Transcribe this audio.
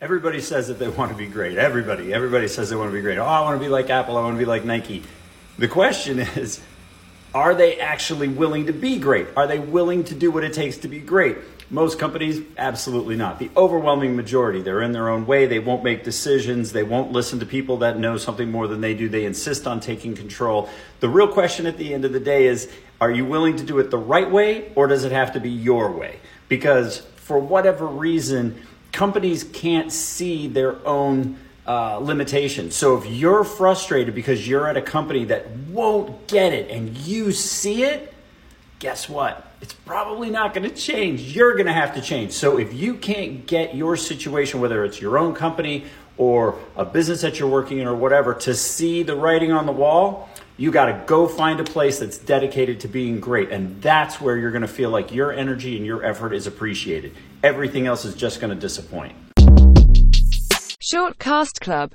Everybody says that they want to be great. Everybody says they want to be great. Oh, I want to be like Apple. I want to be like Nike. The question is, are they actually willing to be great? Are they willing to do what it takes to be great? Most companies, absolutely not. The overwhelming majority, they're in their own way. They won't make decisions. They won't listen to people that know something more than they do. They insist on taking control. The real question at the end of the day is, are you willing to do it the right way, or does it have to be your way? Because for whatever reason, companies can't see their own limitations. So if you're frustrated because you're at a company that won't get it and you see it, guess what? It's probably not going to change. You're going to have to change. So if you can't get your situation, whether it's your own company or a business that you're working in or whatever, to see the writing on the wall, you got to go find a place that's dedicated to being great. And that's where you're going to feel like your energy and your effort is appreciated. Everything else is just going to disappoint. Shortcast Club.